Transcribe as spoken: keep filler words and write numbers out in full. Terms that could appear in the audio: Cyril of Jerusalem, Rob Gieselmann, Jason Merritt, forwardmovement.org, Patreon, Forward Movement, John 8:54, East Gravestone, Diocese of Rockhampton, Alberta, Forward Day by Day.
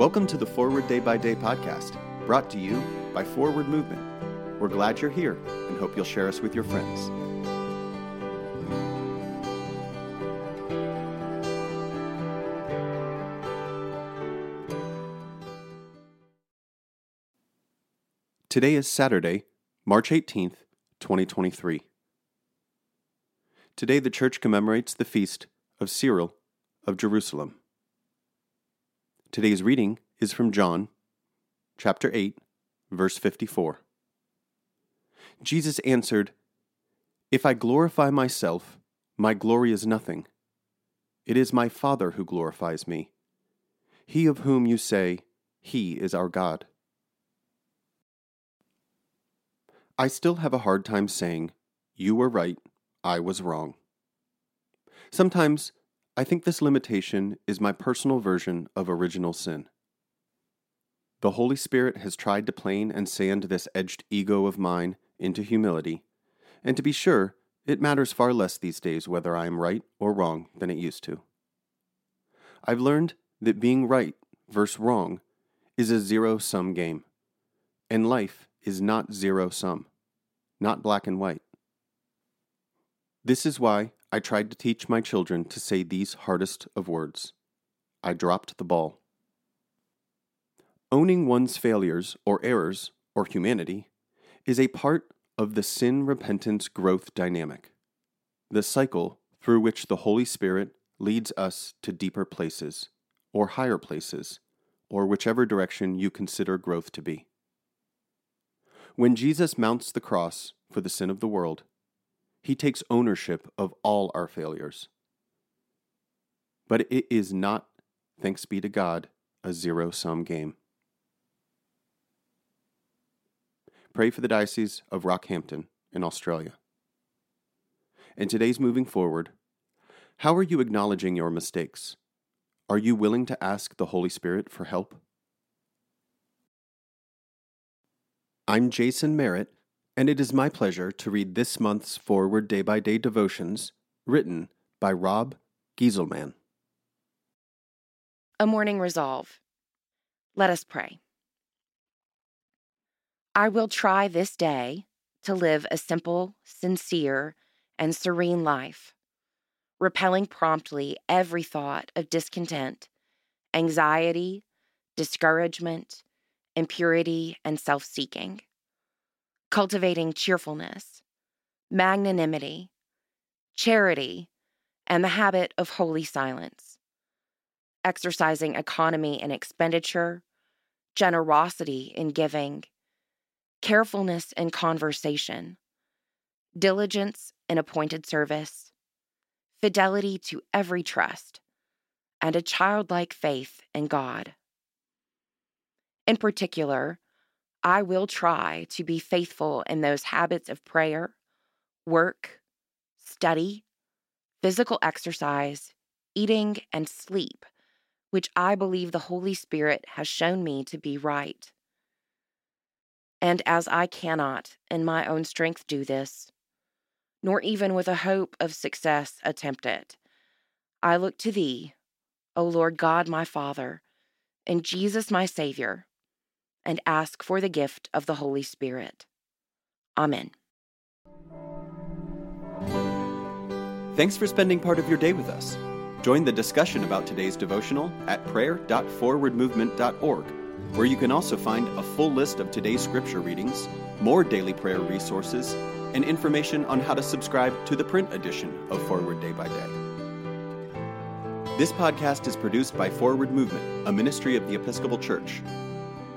Welcome to the Forward Day by Day podcast, brought to you by Forward Movement. We're glad you're here and hope you'll share us with your friends. Today is Saturday, March eighteenth, twenty twenty-three. Today the Church commemorates the feast of Cyril of Jerusalem. Today's reading is from John, chapter eight, verse fifty-four. Jesus answered, "If I glorify myself, my glory is nothing. It is my Father who glorifies me, he of whom you say, he is our God." I still have a hard time saying, "You were right, I was wrong." Sometimes I think this limitation is my personal version of original sin. The Holy Spirit has tried to plane and sand this edged ego of mine into humility, and to be sure, it matters far less these days whether I am right or wrong than it used to. I've learned that being right versus wrong is a zero-sum game, and life is not zero-sum, not black and white. This is why I tried to teach my children to say these hardest of words. I dropped the ball. Owning one's failures or errors or humanity is a part of the sin-repentance growth dynamic, the cycle through which the Holy Spirit leads us to deeper places or higher places or whichever direction you consider growth to be. When Jesus mounts the cross for the sin of the world, he takes ownership of all our failures. But it is not, thanks be to God, a zero-sum game. Pray for the Diocese of Rockhampton in Australia. And today's moving forward, how are you acknowledging your mistakes? Are you willing to ask the Holy Spirit for help? I'm Jason Merritt, and it is my pleasure to read this month's Forward Day by Day devotions, written by Rob Gieselmann. A Morning Resolve. Let us pray. I will try this day to live a simple, sincere, and serene life, repelling promptly every thought of discontent, anxiety, discouragement, impurity, and self-seeking, cultivating cheerfulness, magnanimity, charity, and the habit of holy silence, exercising economy in expenditure, generosity in giving, carefulness in conversation, diligence in appointed service, fidelity to every trust, and a childlike faith in God. In particular, I will try to be faithful in those habits of prayer, work, study, physical exercise, eating, and sleep, which I believe the Holy Spirit has shown me to be right. And as I cannot in my own strength do this, nor even with a hope of success attempt it, I look to Thee, O Lord God my Father, and Jesus my Savior, and ask for the gift of the Holy Spirit. Amen. Thanks for spending part of your day with us. Join the discussion about today's devotional at prayer dot forward movement dot org, where you can also find a full list of today's scripture readings, more daily prayer resources, and information on how to subscribe to the print edition of Forward Day by Day. This podcast is produced by Forward Movement, a ministry of the Episcopal Church.